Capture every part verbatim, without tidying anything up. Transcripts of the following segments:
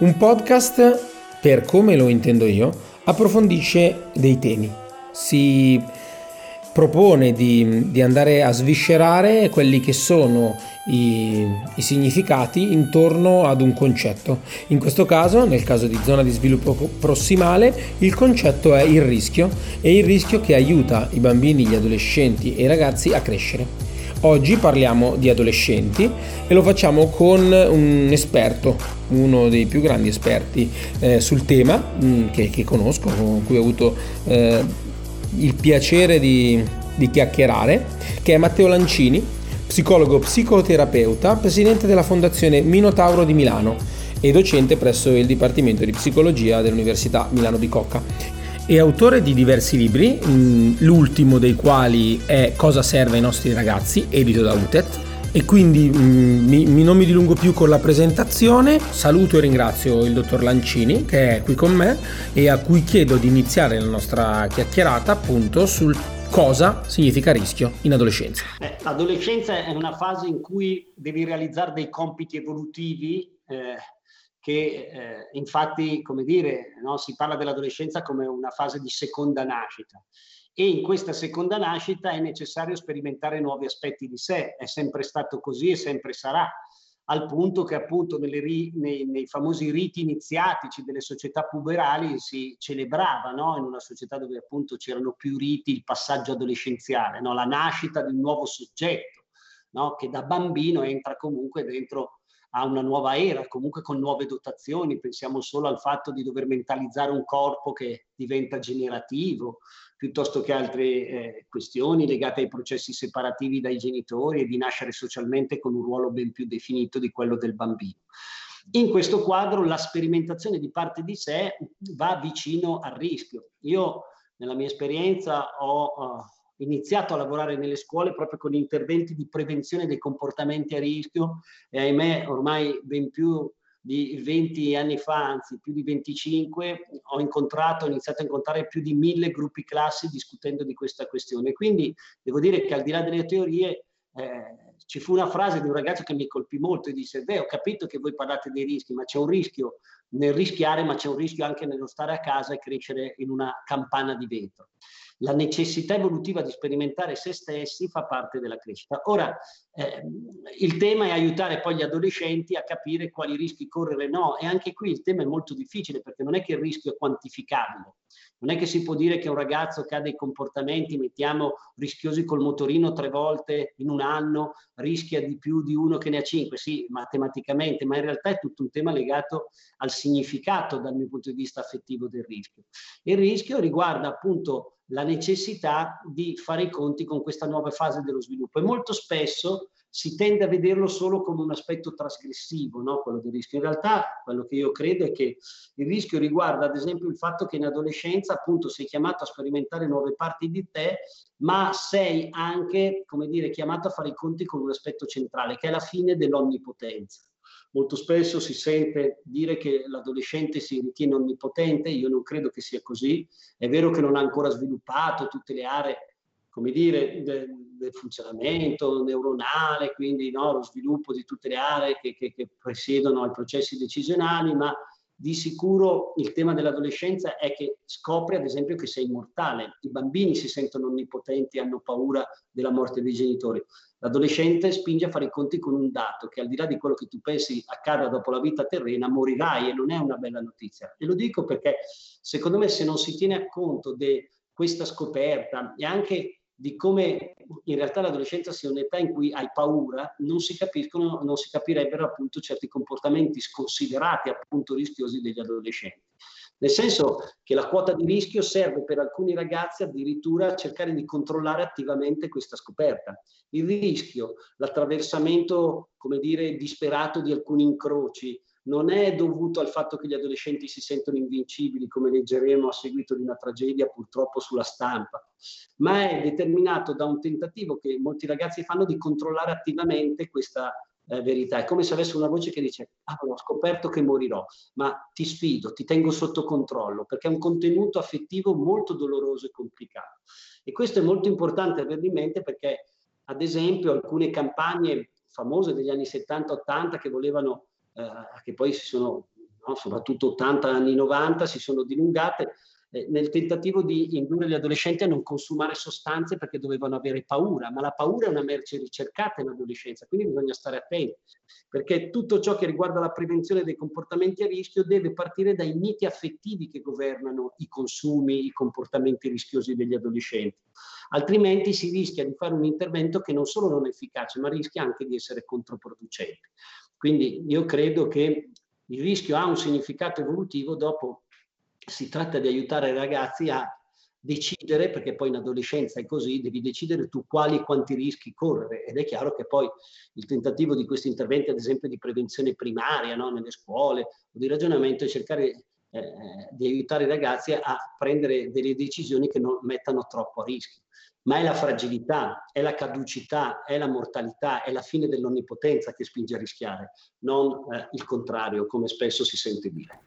Un podcast, per come lo intendo io, approfondisce dei temi. Si propone di, di andare a sviscerare quelli che sono i, i significati intorno ad un concetto. In questo caso, nel caso di zona di sviluppo prossimale, il concetto è il rischio, e il rischio che aiuta i bambini, gli adolescenti e i ragazzi a crescere. Oggi parliamo di adolescenti e lo facciamo con un esperto, uno dei più grandi esperti eh, sul tema mh, che, che conosco, con cui ho avuto eh, il piacere di, di chiacchierare, che è Matteo Lancini, psicologo psicoterapeuta, presidente della Fondazione Minotauro di Milano e docente presso il Dipartimento di Psicologia dell'Università Milano Bicocca. È autore di diversi libri, l'ultimo dei quali è Cosa serve ai nostri ragazzi, edito da U T E T, e quindi mi, mi, non mi dilungo più con la presentazione. Saluto e ringrazio il dottor Lancini, che è qui con me e a cui chiedo di iniziare la nostra chiacchierata appunto sul cosa significa rischio in adolescenza. Eh, l'adolescenza è una fase in cui devi realizzare dei compiti evolutivi, eh, che eh, infatti, come dire, no, si parla dell'adolescenza come una fase di seconda nascita, e in questa seconda nascita è necessario sperimentare nuovi aspetti di sé. È sempre stato così e sempre sarà, al punto che appunto nelle ri, nei, nei famosi riti iniziatici delle società puberali si celebrava, no, in una società dove appunto c'erano più riti, il passaggio adolescenziale, no, la nascita di un nuovo soggetto, no, che da bambino entra comunque dentro a una nuova era, comunque con nuove dotazioni. Pensiamo solo al fatto di dover mentalizzare un corpo che diventa generativo, piuttosto che altre eh, questioni legate ai processi separativi dai genitori e di nascere socialmente con un ruolo ben più definito di quello del bambino. In questo quadro la sperimentazione di parte di sé va vicino al rischio. Io nella mia esperienza ho uh, iniziato a lavorare nelle scuole proprio con interventi di prevenzione dei comportamenti a rischio, e ahimè ormai ben più di venti anni fa, anzi più di venticinque, ho incontrato, ho iniziato a incontrare più di mille gruppi classi discutendo di questa questione. Quindi devo dire che al di là delle teorie eh, ci fu una frase di un ragazzo che mi colpì molto e disse: beh, ho capito che voi parlate dei rischi, ma c'è un rischio nel rischiare, ma c'è un rischio anche nello stare a casa e crescere in una campana di vetro. La necessità evolutiva di sperimentare se stessi fa parte della crescita. Ora, ehm, il tema è aiutare poi gli adolescenti a capire quali rischi correre e no, e anche qui il tema è molto difficile, perché non è che il rischio è quantificabile. Non è che si può dire che un ragazzo che ha dei comportamenti, mettiamo, rischiosi col motorino tre volte in un anno, rischia di più di uno che ne ha cinque, sì, matematicamente, ma in realtà è tutto un tema legato al significato dal mio punto di vista affettivo del rischio. Il rischio riguarda appunto la necessità di fare i conti con questa nuova fase dello sviluppo, e molto spesso si tende a vederlo solo come un aspetto trasgressivo, no? Quello del rischio. In realtà quello che io credo è che il rischio riguarda ad esempio il fatto che in adolescenza appunto sei chiamato a sperimentare nuove parti di te, ma sei anche, come dire, chiamato a fare i conti con un aspetto centrale, che è la fine dell'onnipotenza. Molto spesso si sente dire che l'adolescente si ritiene onnipotente. Io non credo che sia così. È vero che non ha ancora sviluppato tutte le aree, come dire, del, del funzionamento neuronale, quindi no, lo sviluppo di tutte le aree che, che, che presiedono ai processi decisionali, ma di sicuro il tema dell'adolescenza è che scopre ad esempio che sei mortale. I bambini si sentono onnipotenti, hanno paura della morte dei genitori. L'adolescente spinge a fare i conti con un dato, che al di là di quello che tu pensi accada dopo la vita terrena, morirai, e non è una bella notizia. E lo dico perché secondo me, se non si tiene a conto di questa scoperta e anche di come in realtà l'adolescenza sia un'età in cui hai paura, non si capiscono, non si capirebbero appunto certi comportamenti sconsiderati appunto rischiosi degli adolescenti. Nel senso che la quota di rischio serve per alcuni ragazzi addirittura a cercare di controllare attivamente questa scoperta. Il rischio, l'attraversamento, come dire, disperato di alcuni incroci, non è dovuto al fatto che gli adolescenti si sentono invincibili, come leggeremo a seguito di una tragedia purtroppo sulla stampa, ma è determinato da un tentativo che molti ragazzi fanno di controllare attivamente questa Eh, verità. È come se avesse una voce che dice: ah, ho scoperto che morirò, ma ti sfido, ti tengo sotto controllo, perché è un contenuto affettivo molto doloroso e complicato. E questo è molto importante averlo in mente, perché ad esempio alcune campagne famose degli anni settanta ottanta che volevano, eh, che poi si sono, no, soprattutto ottanta anni novanta, si sono dilungate eh, nel tentativo di indurre gli adolescenti a non consumare sostanze perché dovevano avere paura, ma la paura è una merce ricercata in adolescenza, quindi bisogna stare attenti, perché tutto ciò che riguarda la prevenzione dei comportamenti a rischio deve partire dai miti affettivi che governano i consumi, i comportamenti rischiosi degli adolescenti, altrimenti si rischia di fare un intervento che non solo non è efficace, ma rischia anche di essere controproducente. Quindi io credo che il rischio ha un significato evolutivo, dopo si tratta di aiutare i ragazzi a decidere, perché poi in adolescenza è così, devi decidere tu quali e quanti rischi correre, ed è chiaro che poi il tentativo di questi interventi, ad esempio di prevenzione primaria, no, nelle scuole, o di ragionamento, è cercare eh, di aiutare i ragazzi a prendere delle decisioni che non mettano troppo a rischio. Ma è la fragilità, è la caducità, è la mortalità, è la fine dell'onnipotenza che spinge a rischiare, non eh, il contrario, come spesso si sente dire.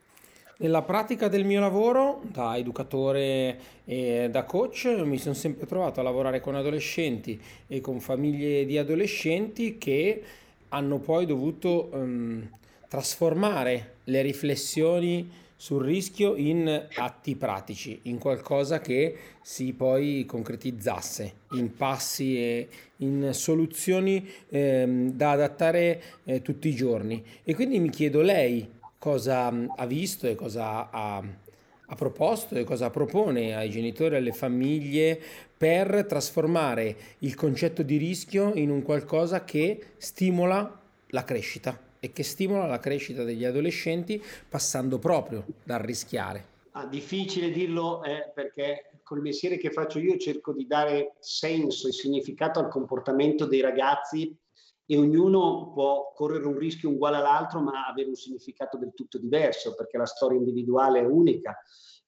Nella pratica del mio lavoro, da educatore e da coach, mi sono sempre trovato a lavorare con adolescenti e con famiglie di adolescenti che hanno poi dovuto um, trasformare le riflessioni sul rischio in atti pratici, in qualcosa che si poi concretizzasse, in passi e in soluzioni ehm, da adattare eh, tutti i giorni. E quindi mi chiedo, lei cosa ha visto e cosa ha, ha proposto e cosa propone ai genitori e alle famiglie per trasformare il concetto di rischio in un qualcosa che stimola la crescita e che stimola la crescita degli adolescenti, passando proprio dal rischiare? Ah, difficile dirlo eh, perché col mestiere che faccio io cerco di dare senso e significato al comportamento dei ragazzi, e ognuno può correre un rischio uguale all'altro ma avere un significato del tutto diverso, perché la storia individuale è unica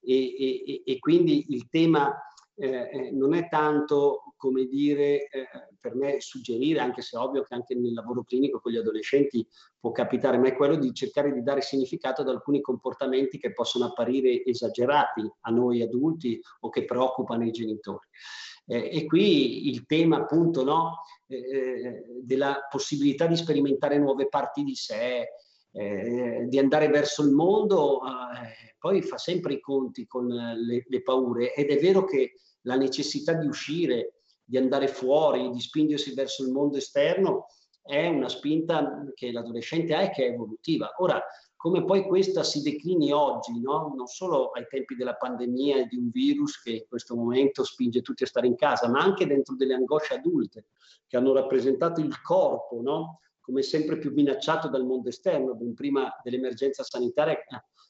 e, e, e quindi il tema eh, non è tanto, come dire, eh, per me suggerire, anche se è ovvio che anche nel lavoro clinico con gli adolescenti può capitare, ma è quello di cercare di dare significato ad alcuni comportamenti che possono apparire esagerati a noi adulti o che preoccupano i genitori. Eh, e qui il tema appunto, no, eh, della possibilità di sperimentare nuove parti di sé, eh, di andare verso il mondo, eh, poi fa sempre i conti con le, le paure, ed è vero che la necessità di uscire, di andare fuori, di spingersi verso il mondo esterno è una spinta che l'adolescente ha e che è evolutiva. Ora, come poi questa si declini oggi, no? Non solo ai tempi della pandemia e di un virus che in questo momento spinge tutti a stare in casa, ma anche dentro delle angosce adulte che hanno rappresentato il corpo, no? Come sempre più minacciato dal mondo esterno. Ben prima dell'emergenza sanitaria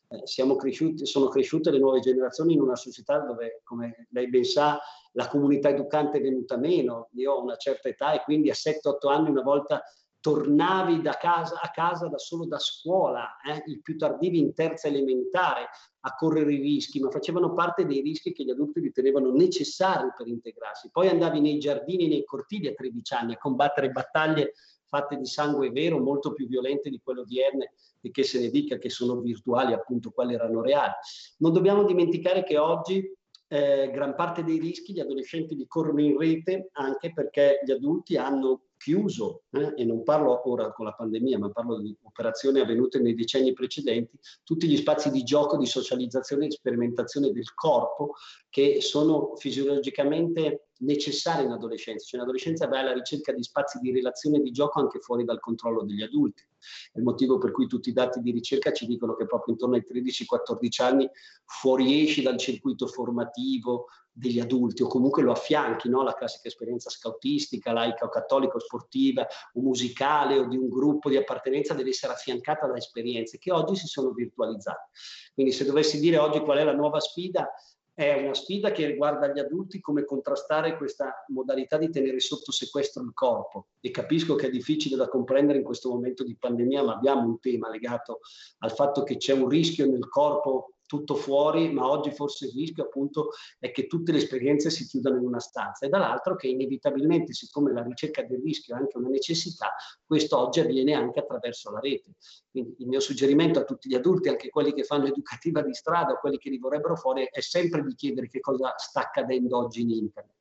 eh, siamo cresciuti, sono cresciute le nuove generazioni in una società dove, come lei ben sa, la comunità educante è venuta meno. Io ho una certa età e quindi a sette otto anni una volta tornavi da casa, a casa da solo da scuola, eh? I più tardivi in terza elementare a correre i rischi, ma facevano parte dei rischi che gli adulti ritenevano necessari per integrarsi. Poi andavi nei giardini e nei cortili a tredici anni a combattere battaglie fatte di sangue vero, molto più violente di quelle odierne, e che se ne dica che sono virtuali, appunto, quali erano reali. Non dobbiamo dimenticare che oggi eh, gran parte dei rischi gli adolescenti li corrono in rete, anche perché gli adulti hanno chiuso, eh, e non parlo ora con la pandemia, ma parlo di operazioni avvenute nei decenni precedenti, tutti gli spazi di gioco, di socializzazione e di sperimentazione del corpo che sono fisiologicamente necessari in adolescenza. Cioè in adolescenza vai alla ricerca di spazi di relazione e di gioco anche fuori dal controllo degli adulti. È il motivo per cui tutti i dati di ricerca ci dicono che proprio intorno ai tredici quattordici anni fuoriesci dal circuito formativo, degli adulti, o comunque lo affianchi, no? La classica esperienza scautistica, laica o cattolica o sportiva o musicale o di un gruppo di appartenenza deve essere affiancata da esperienze che oggi si sono virtualizzate. Quindi se dovessi dire oggi qual è la nuova sfida, è una sfida che riguarda gli adulti, come contrastare questa modalità di tenere sotto sequestro il corpo. E capisco che è difficile da comprendere in questo momento di pandemia, ma abbiamo un tema legato al fatto che c'è un rischio nel corpo tutto fuori, ma oggi forse il rischio appunto è che tutte le esperienze si chiudano in una stanza, e dall'altro che inevitabilmente, siccome la ricerca del rischio è anche una necessità, questo oggi avviene anche attraverso la rete. Quindi il mio suggerimento a tutti gli adulti, anche quelli che fanno educativa di strada o quelli che li vorrebbero fare, è sempre di chiedere che cosa sta accadendo oggi in internet.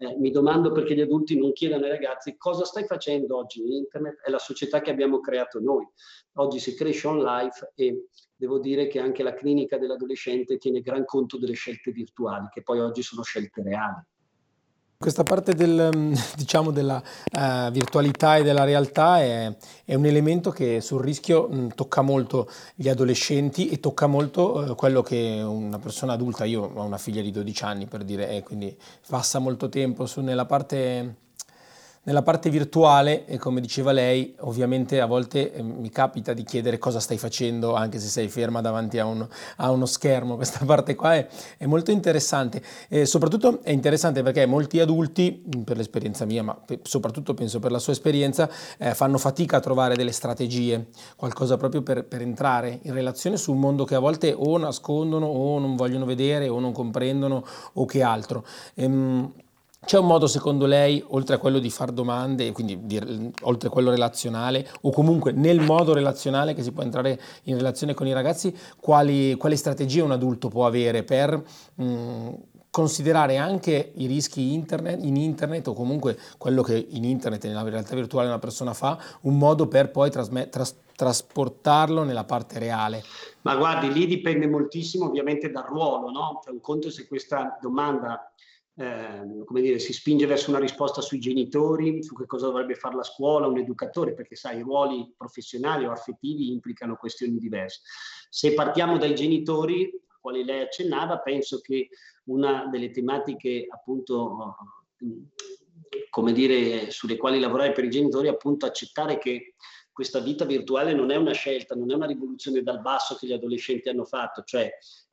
Eh, mi domando perché gli adulti non chiedano ai ragazzi cosa stai facendo oggi in internet, è la società che abbiamo creato noi. Oggi si cresce online e devo dire che anche la clinica dell'adolescente tiene gran conto delle scelte virtuali, che poi oggi sono scelte reali. Questa parte del, diciamo, della uh, virtualità e della realtà è, è un elemento che sul rischio mh, tocca molto gli adolescenti e tocca molto uh, quello che una persona adulta, io ho una figlia di dodici anni per dire, eh, quindi passa molto tempo su, nella parte... Nella parte virtuale, e come diceva lei, ovviamente a volte eh, mi capita di chiedere cosa stai facendo, anche se sei ferma davanti a, un, a uno schermo. Questa parte qua è, è molto interessante. Eh, soprattutto è interessante perché molti adulti, per l'esperienza mia, ma pe- soprattutto penso per la sua esperienza, eh, fanno fatica a trovare delle strategie, qualcosa proprio per, per entrare in relazione su un mondo che a volte o nascondono o non vogliono vedere o non comprendono o che altro. Ehm, C'è un modo, secondo lei, oltre a quello di far domande, quindi di, oltre a quello relazionale, o comunque nel modo relazionale che si può entrare in relazione con i ragazzi, quali, quali strategie un adulto può avere per mh, considerare anche i rischi internet, in internet, o comunque quello che in internet e nella realtà virtuale una persona fa, un modo per poi trasme, tras, trasportarlo nella parte reale? Ma guardi, lì dipende moltissimo ovviamente dal ruolo, no? Cioè, un conto se questa domanda... Eh, come dire, si spinge verso una risposta sui genitori, su che cosa dovrebbe fare la scuola, un educatore, perché sai, i ruoli professionali o affettivi implicano questioni diverse. Se partiamo dai genitori, a quali lei accennava, penso che una delle tematiche appunto, come dire, sulle quali lavorare per i genitori è appunto accettare che questa vita virtuale non è una scelta, non è una rivoluzione dal basso che gli adolescenti hanno fatto, cioè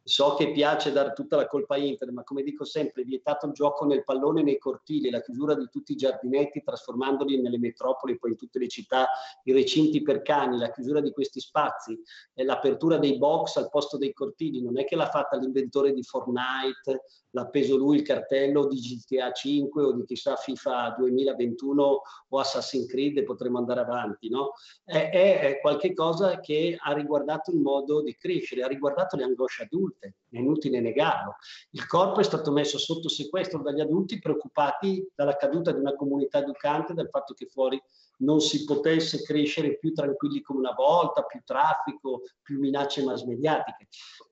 so che piace dare tutta la colpa a internet, ma come dico sempre, è vietato il gioco nel pallone, nei cortili, la chiusura di tutti i giardinetti trasformandoli nelle metropoli, poi in tutte le città, i recinti per cani, la chiusura di questi spazi, l'apertura dei box al posto dei cortili. Non è che l'ha fatta l'inventore di Fortnite, l'ha preso lui il cartello di G T A cinque o di chissà FIFA duemilaventuno o Assassin's Creed, e potremo andare avanti, no? È, è, è qualche cosa che ha riguardato il modo di crescere, ha riguardato le angosce adulte. È inutile negarlo. Il corpo è stato messo sotto sequestro dagli adulti, preoccupati dalla caduta di una comunità educante, dal fatto che fuori non si potesse crescere più tranquilli come una volta, più traffico, più minacce mass mediatiche.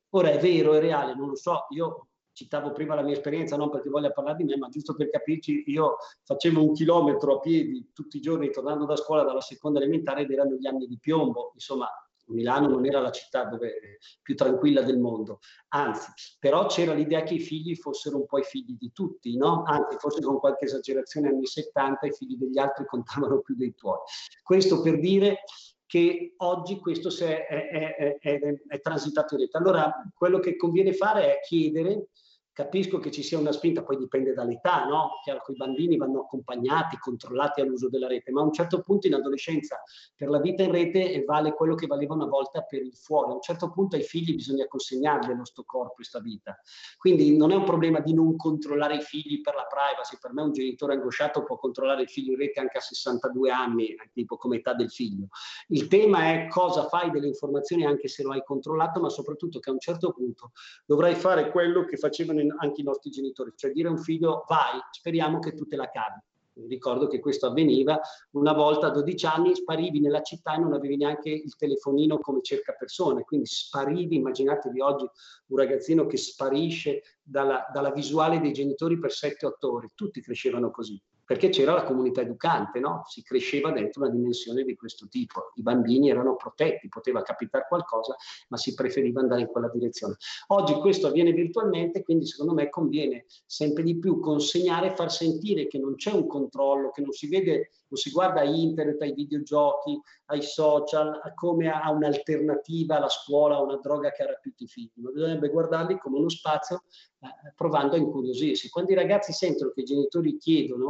Ora è vero, è reale, non lo so, io citavo prima la mia esperienza, non perché voglia parlare di me, ma giusto per capirci, io facevo un chilometro a piedi tutti i giorni tornando da scuola dalla seconda elementare, ed erano gli anni di piombo, insomma. Milano non era la città dove, più tranquilla del mondo, anzi, però c'era l'idea che i figli fossero un po' i figli di tutti, no? Anzi, forse con qualche esagerazione anni settanta, i figli degli altri contavano più dei tuoi. Questo per dire che oggi questo è, è, è, è, è transitato in rete. Allora, quello che conviene fare è chiedere. Capisco che ci sia una spinta, poi dipende dall'età, no? Chiaro che i bambini vanno accompagnati, controllati all'uso della rete, ma a un certo punto in adolescenza per la vita in rete vale quello che valeva una volta per il fuori. A un certo punto ai figli bisogna consegnargli questo corpo e sta vita. Quindi non è un problema di non controllare i figli per la privacy. Per me un genitore angosciato può controllare il figlio in rete anche a sessantadue anni, tipo come età del figlio. Il tema è cosa fai delle informazioni anche se lo hai controllato, ma soprattutto che a un certo punto dovrai fare quello che facevano anche i nostri genitori, cioè dire a un figlio vai, speriamo che tu te la cavi. Ricordo che questo avveniva una volta a dodici anni, sparivi nella città e non avevi neanche il telefonino come cerca persone, quindi sparivi. Immaginatevi oggi un ragazzino che sparisce dalla, dalla visuale dei genitori per sette otto ore, tutti crescevano così. perché c'era la comunità educante, no? Si cresceva dentro una dimensione di questo tipo, i bambini erano protetti, poteva capitare qualcosa, ma si preferiva andare in quella direzione. Oggi questo avviene virtualmente, quindi secondo me conviene sempre di più consegnare, far sentire che non c'è un controllo, che non si vede, non si guarda a internet, ai videogiochi, ai social, come a un'alternativa alla scuola, a una droga che ha rapito i figli, ma bisognerebbe guardarli come uno spazio eh, provando a incuriosirsi. Quando i ragazzi sentono che i genitori chiedono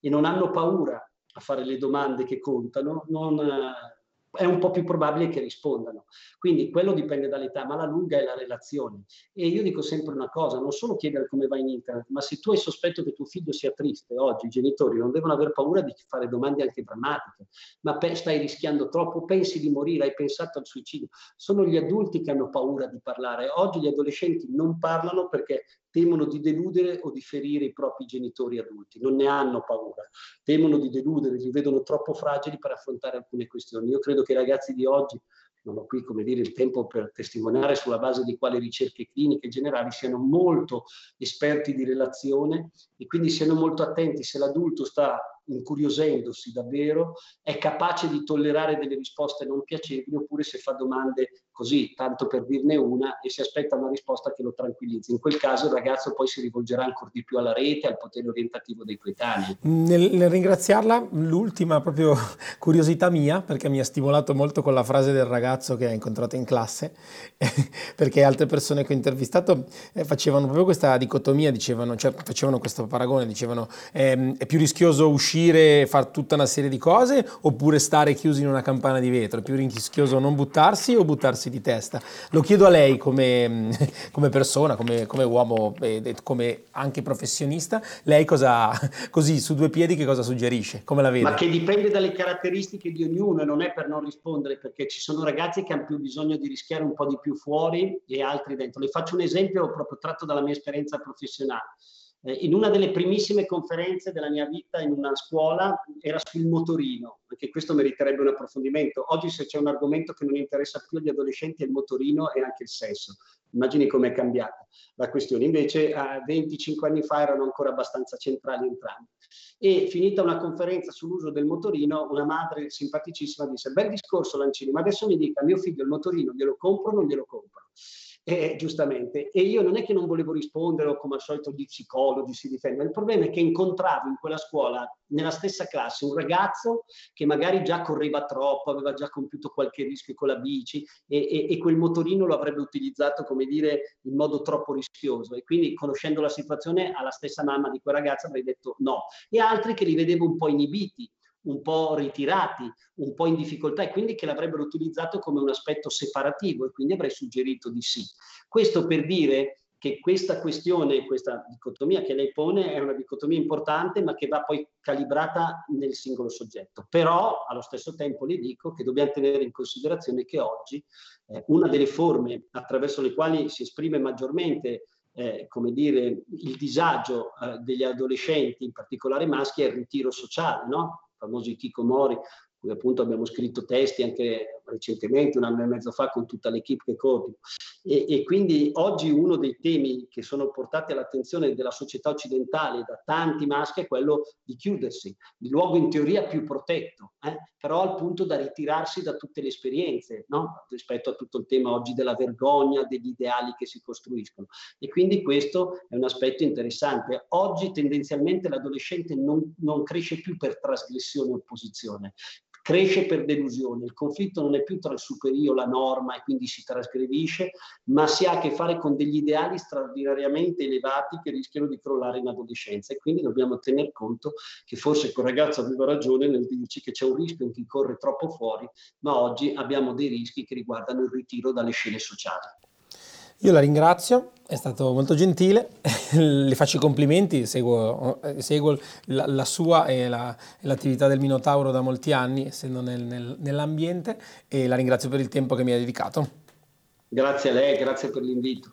e non hanno paura a fare le domande che contano, non, eh, è un po' più probabile che rispondano. Quindi quello dipende dall'età, ma la lunga è la relazione. E io dico sempre una cosa, non solo chiedere come vai in internet, ma se tu hai sospetto che tuo figlio sia triste, oggi i genitori non devono aver paura di fare domande anche drammatiche. Ma pe- stai rischiando troppo, pensi di morire, hai pensato al suicidio. Sono gli adulti che hanno paura di parlare. Oggi gli adolescenti non parlano perché temono di deludere o di ferire i propri genitori adulti, non ne hanno paura, temono di deludere, li vedono troppo fragili per affrontare alcune questioni. Io credo che i ragazzi di oggi, non ho qui come dire il tempo per testimoniare sulla base di quali ricerche cliniche generali, siano molto esperti di relazione e quindi siano molto attenti se l'adulto sta incuriosendosi davvero, è capace di tollerare delle risposte non piacevoli oppure se fa domande così, tanto per dirne una, e si aspetta una risposta che lo tranquillizzi. In quel caso il ragazzo poi si rivolgerà ancora di più alla rete, al potere orientativo dei coetanei. Nel, nel ringraziarla, l'ultima proprio curiosità mia, perché mi ha stimolato molto con la frase del ragazzo che ha incontrato in classe, perché altre persone che ho intervistato eh, facevano proprio questa dicotomia, dicevano, cioè facevano questo paragone, dicevano eh, è più rischioso uscire e fare tutta una serie di cose oppure stare chiusi in una campana di vetro, è più rischioso non buttarsi o buttarsi di testa. Lo chiedo a lei come, come persona, come, come uomo e come anche professionista, lei cosa, così su due piedi, che cosa suggerisce, come la vede? Ma che dipende dalle caratteristiche di ognuno e non è per non rispondere, perché ci sono ragazzi che hanno più bisogno di rischiare un po' di più fuori e altri dentro. Le faccio un esempio proprio tratto dalla mia esperienza professionale. In una delle primissime conferenze della mia vita in una scuola era sul motorino, perché questo meriterebbe un approfondimento. Oggi se c'è un argomento che non interessa più agli adolescenti è il motorino e anche il sesso. Immagini com'è cambiata la questione. Invece a venticinque anni fa erano ancora abbastanza centrali entrambi. E finita una conferenza sull'uso del motorino, una madre simpaticissima disse: bel discorso Lancini, ma adesso mi dica, mio figlio il motorino glielo compro o non glielo compro? Eh, giustamente, e io non è che non volevo rispondere o come al solito gli psicologi si difendono, il problema è che incontravo in quella scuola, nella stessa classe, un ragazzo che magari già correva troppo, aveva già compiuto qualche rischio con la bici e, e, e quel motorino lo avrebbe utilizzato, come dire, in modo troppo rischioso, e quindi conoscendo la situazione alla stessa mamma di quel ragazzo avrei detto no, e altri che li vedevo un po' inibiti, un po' ritirati, un po' in difficoltà e quindi che l'avrebbero utilizzato come un aspetto separativo e quindi avrei suggerito di sì. Questo per dire che questa questione, questa dicotomia che lei pone è una dicotomia importante ma che va poi calibrata nel singolo soggetto. Però allo stesso tempo le dico che dobbiamo tenere in considerazione che oggi eh, una delle forme attraverso le quali si esprime maggiormente Eh, come dire, il disagio eh, degli adolescenti, in particolare maschi, è il ritiro sociale, no? I famosi Kiko Mori, cui appunto abbiamo scritto testi anche recentemente, un anno e mezzo fa, con tutta l'equipe che coordino. E, e quindi oggi uno dei temi che sono portati all'attenzione della società occidentale da tanti maschi è quello di chiudersi, il luogo in teoria più protetto, eh? Però al punto da ritirarsi da tutte le esperienze, no? Rispetto a tutto il tema oggi della vergogna, degli ideali che si costruiscono. E quindi questo è un aspetto interessante. Oggi tendenzialmente l'adolescente non, non cresce più per trasgressione o opposizione, cresce per delusione. Il conflitto non è più tra il superiore e la norma e quindi si trasgredisce, ma si ha a che fare con degli ideali straordinariamente elevati che rischiano di crollare in adolescenza, e quindi dobbiamo tener conto che forse quel ragazzo aveva ragione nel dirci che c'è un rischio in chi corre troppo fuori, ma oggi abbiamo dei rischi che riguardano il ritiro dalle scene sociali. Io la ringrazio, è stato molto gentile, le faccio i complimenti, seguo, seguo la, la sua e la, l'attività del Minotauro da molti anni, essendo nel, nel, nell'ambiente, e la ringrazio per il tempo che mi ha dedicato. Grazie a lei, grazie per l'invito.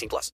plus.